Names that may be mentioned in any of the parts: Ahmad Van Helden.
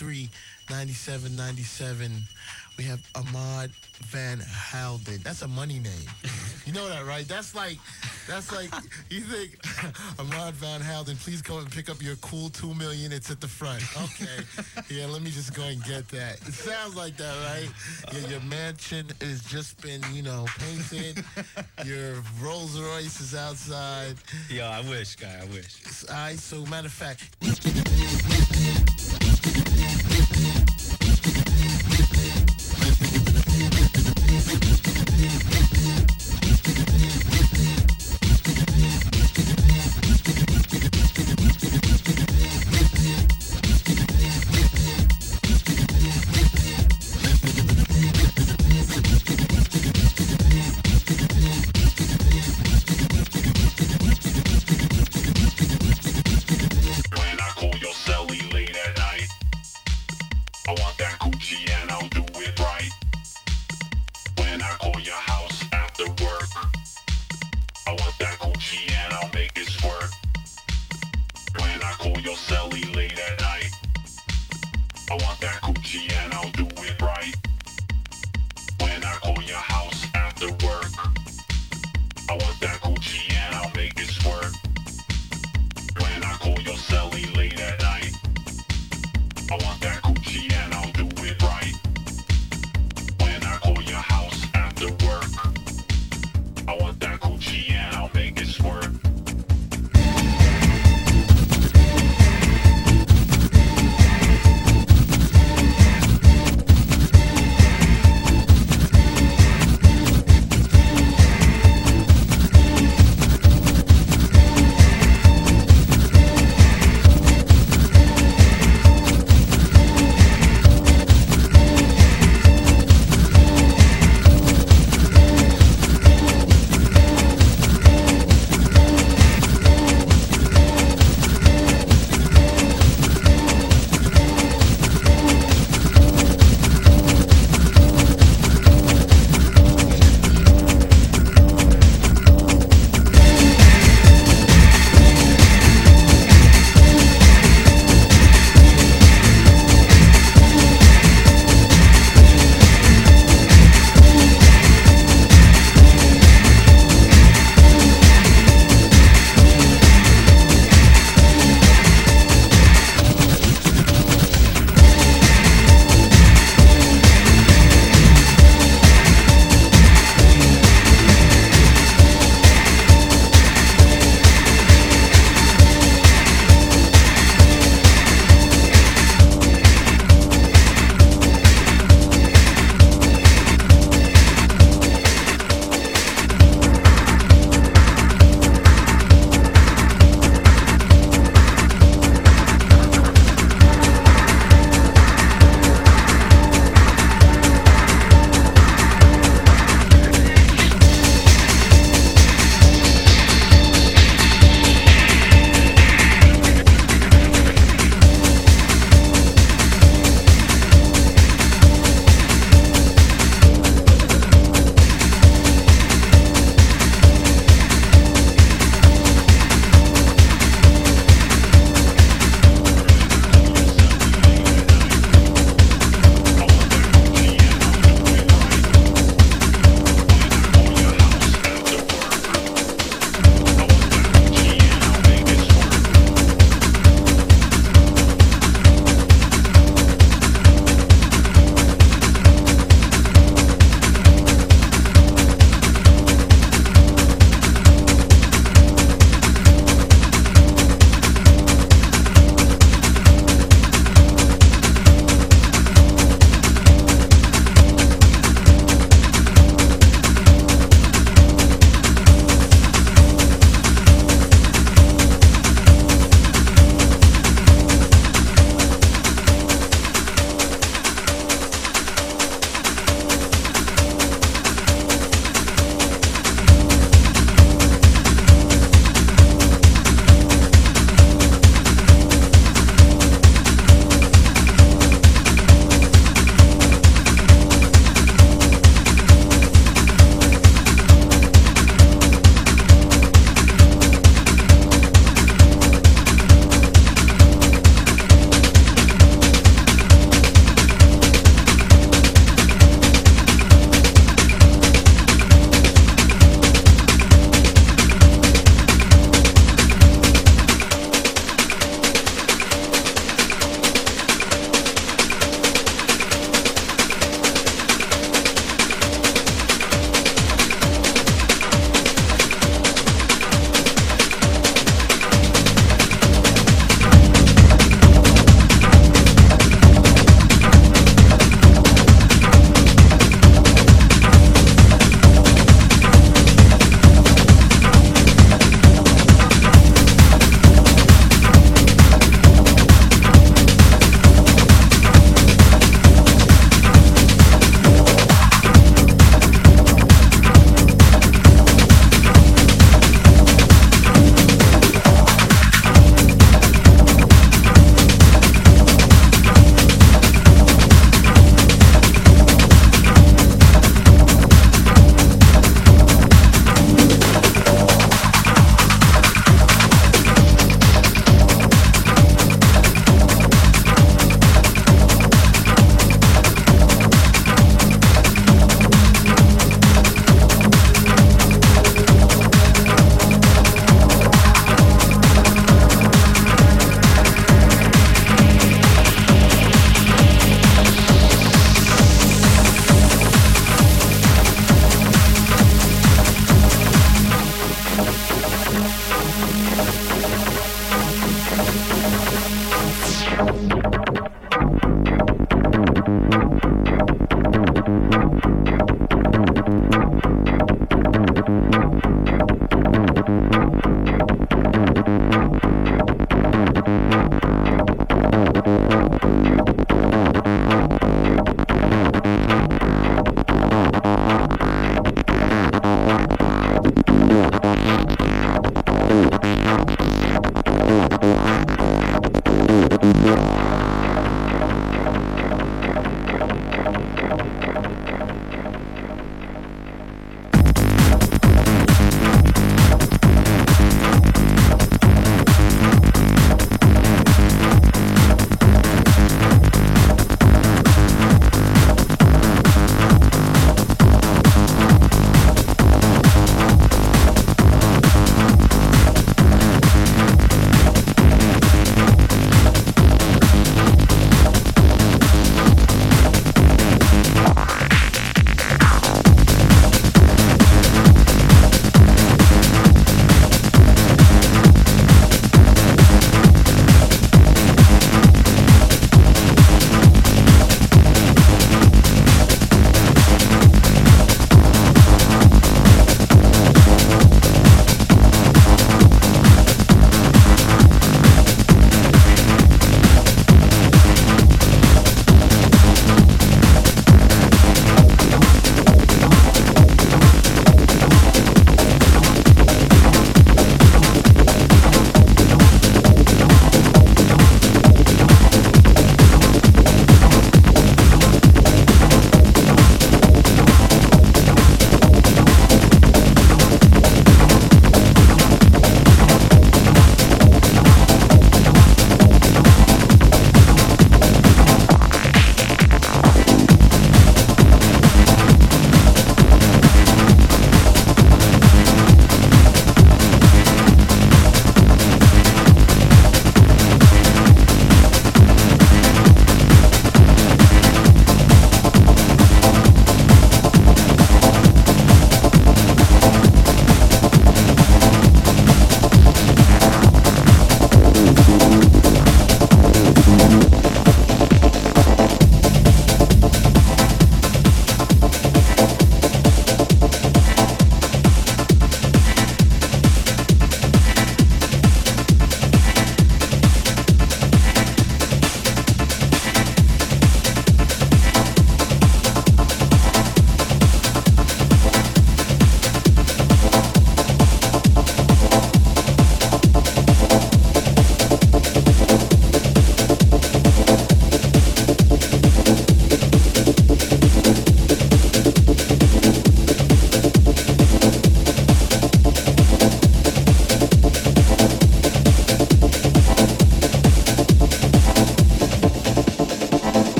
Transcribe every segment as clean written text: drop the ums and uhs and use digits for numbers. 9797. We have Ahmad Van Helden. That's a money name. You know that, right? That's like you think Ahmad Van Helden, please go and pick up your cool $2 million. It's at the front. Okay. Yeah, let me just go and get that. It sounds like that, right? Yeah, your mansion has just been, painted. Your Rolls Royce is outside. Yo, I wish, guy, I wish. All right, so matter of fact.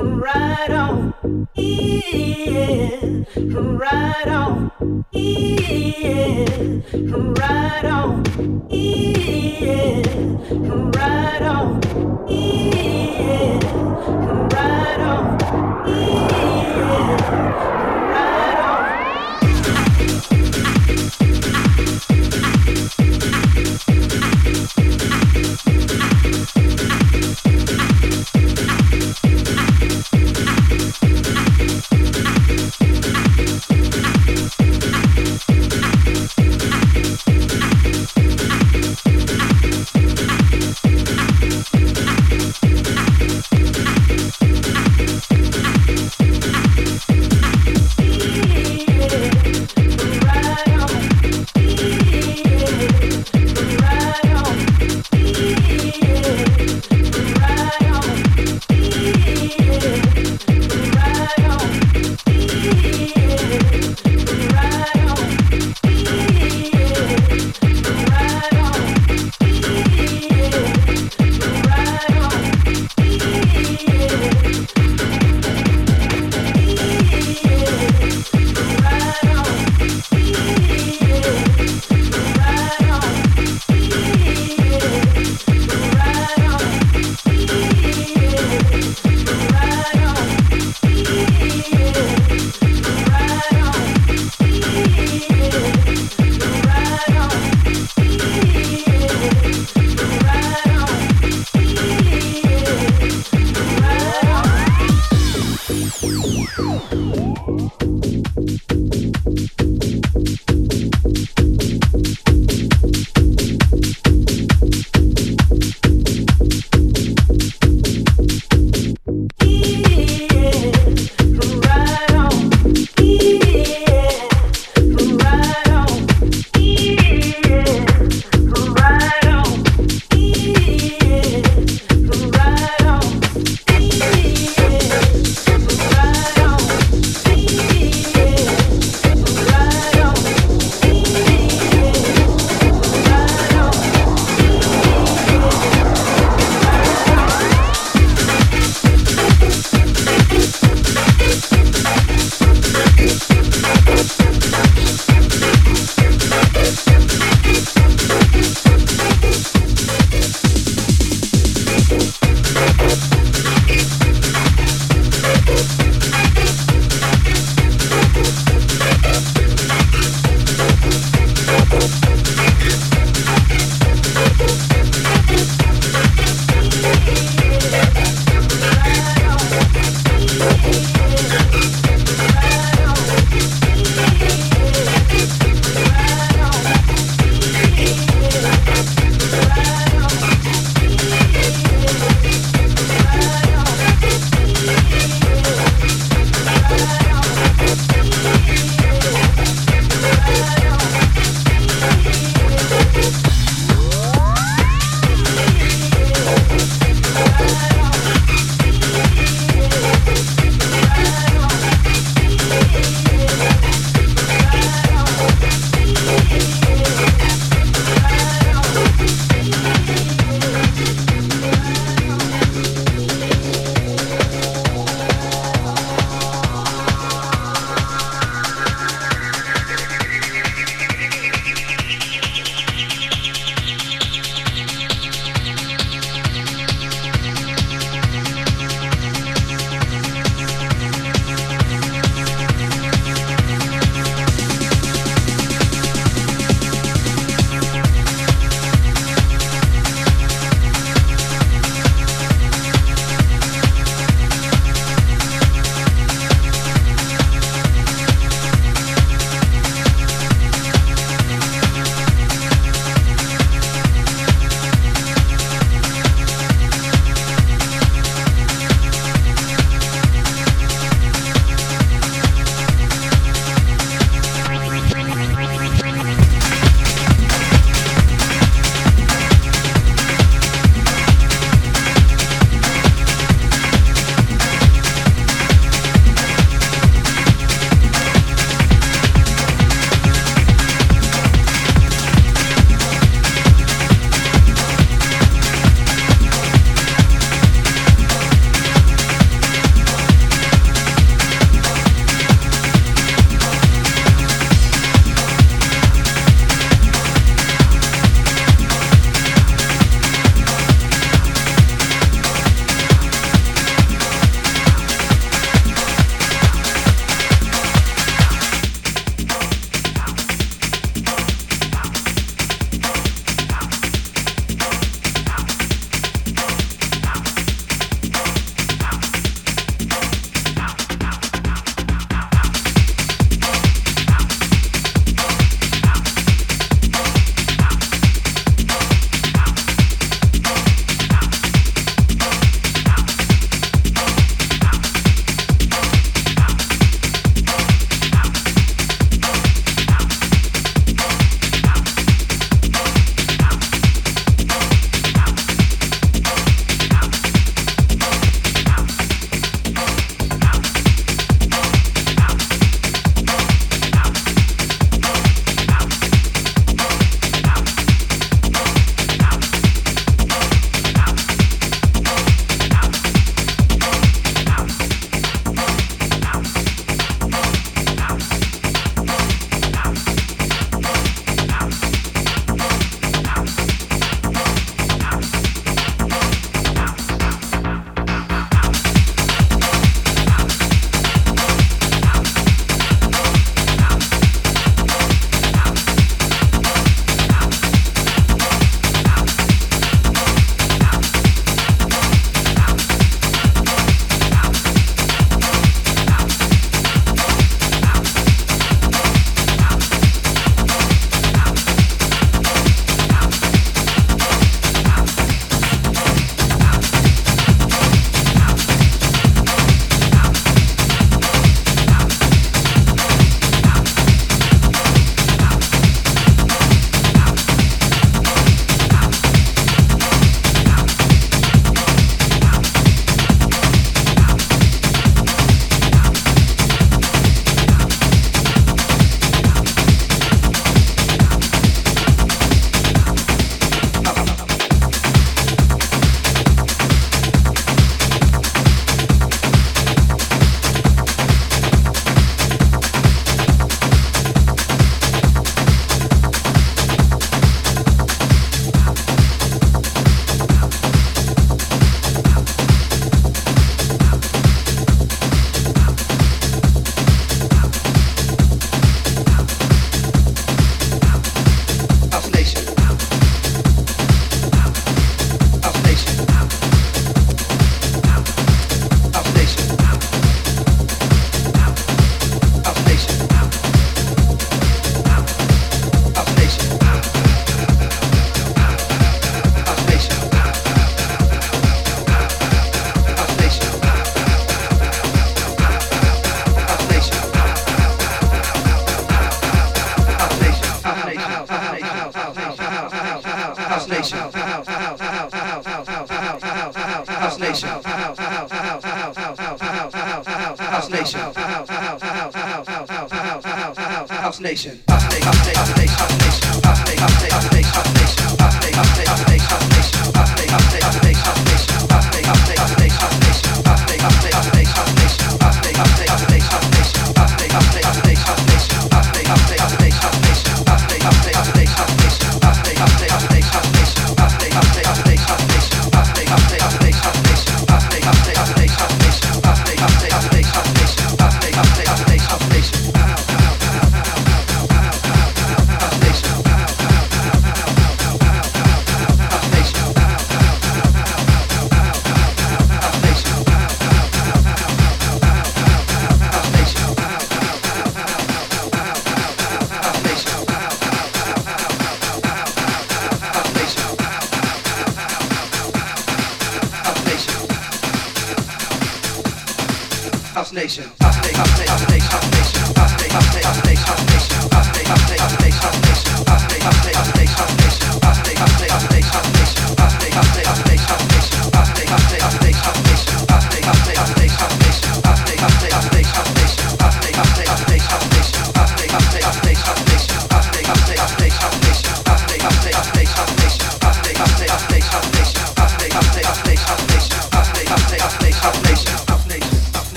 right on, yeah, right on, yeah, right on, yeah, right on, yeah, right on, yeah.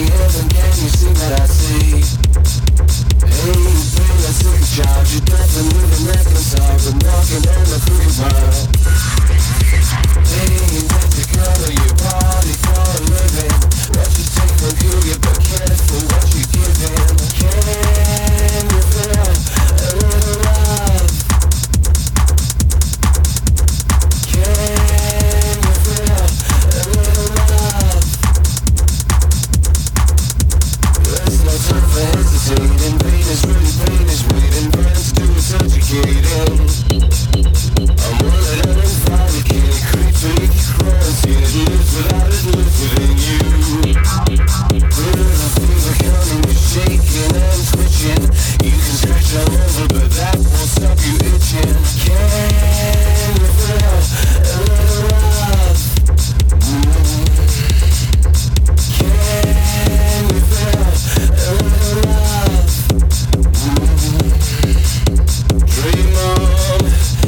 the heaven, can you see what I see? Hey, you play a sick child, you definitely live in reconcile, but walking in the free world. Hey, you get the color, you party for a living. What you take from you, you be careful what you give in. Can you feel a little love? Can you feel a little love? There's no time for hesitating. Pain is waiting, friends do is educating. I'm willing and invited, creeping, crazy, it lives without it, lives within you. With a fever counting, you're shaking and twitching. You can scratch all over, but that won't stop you itching. Can you feel a little love? Can you feel a little love? Dream on.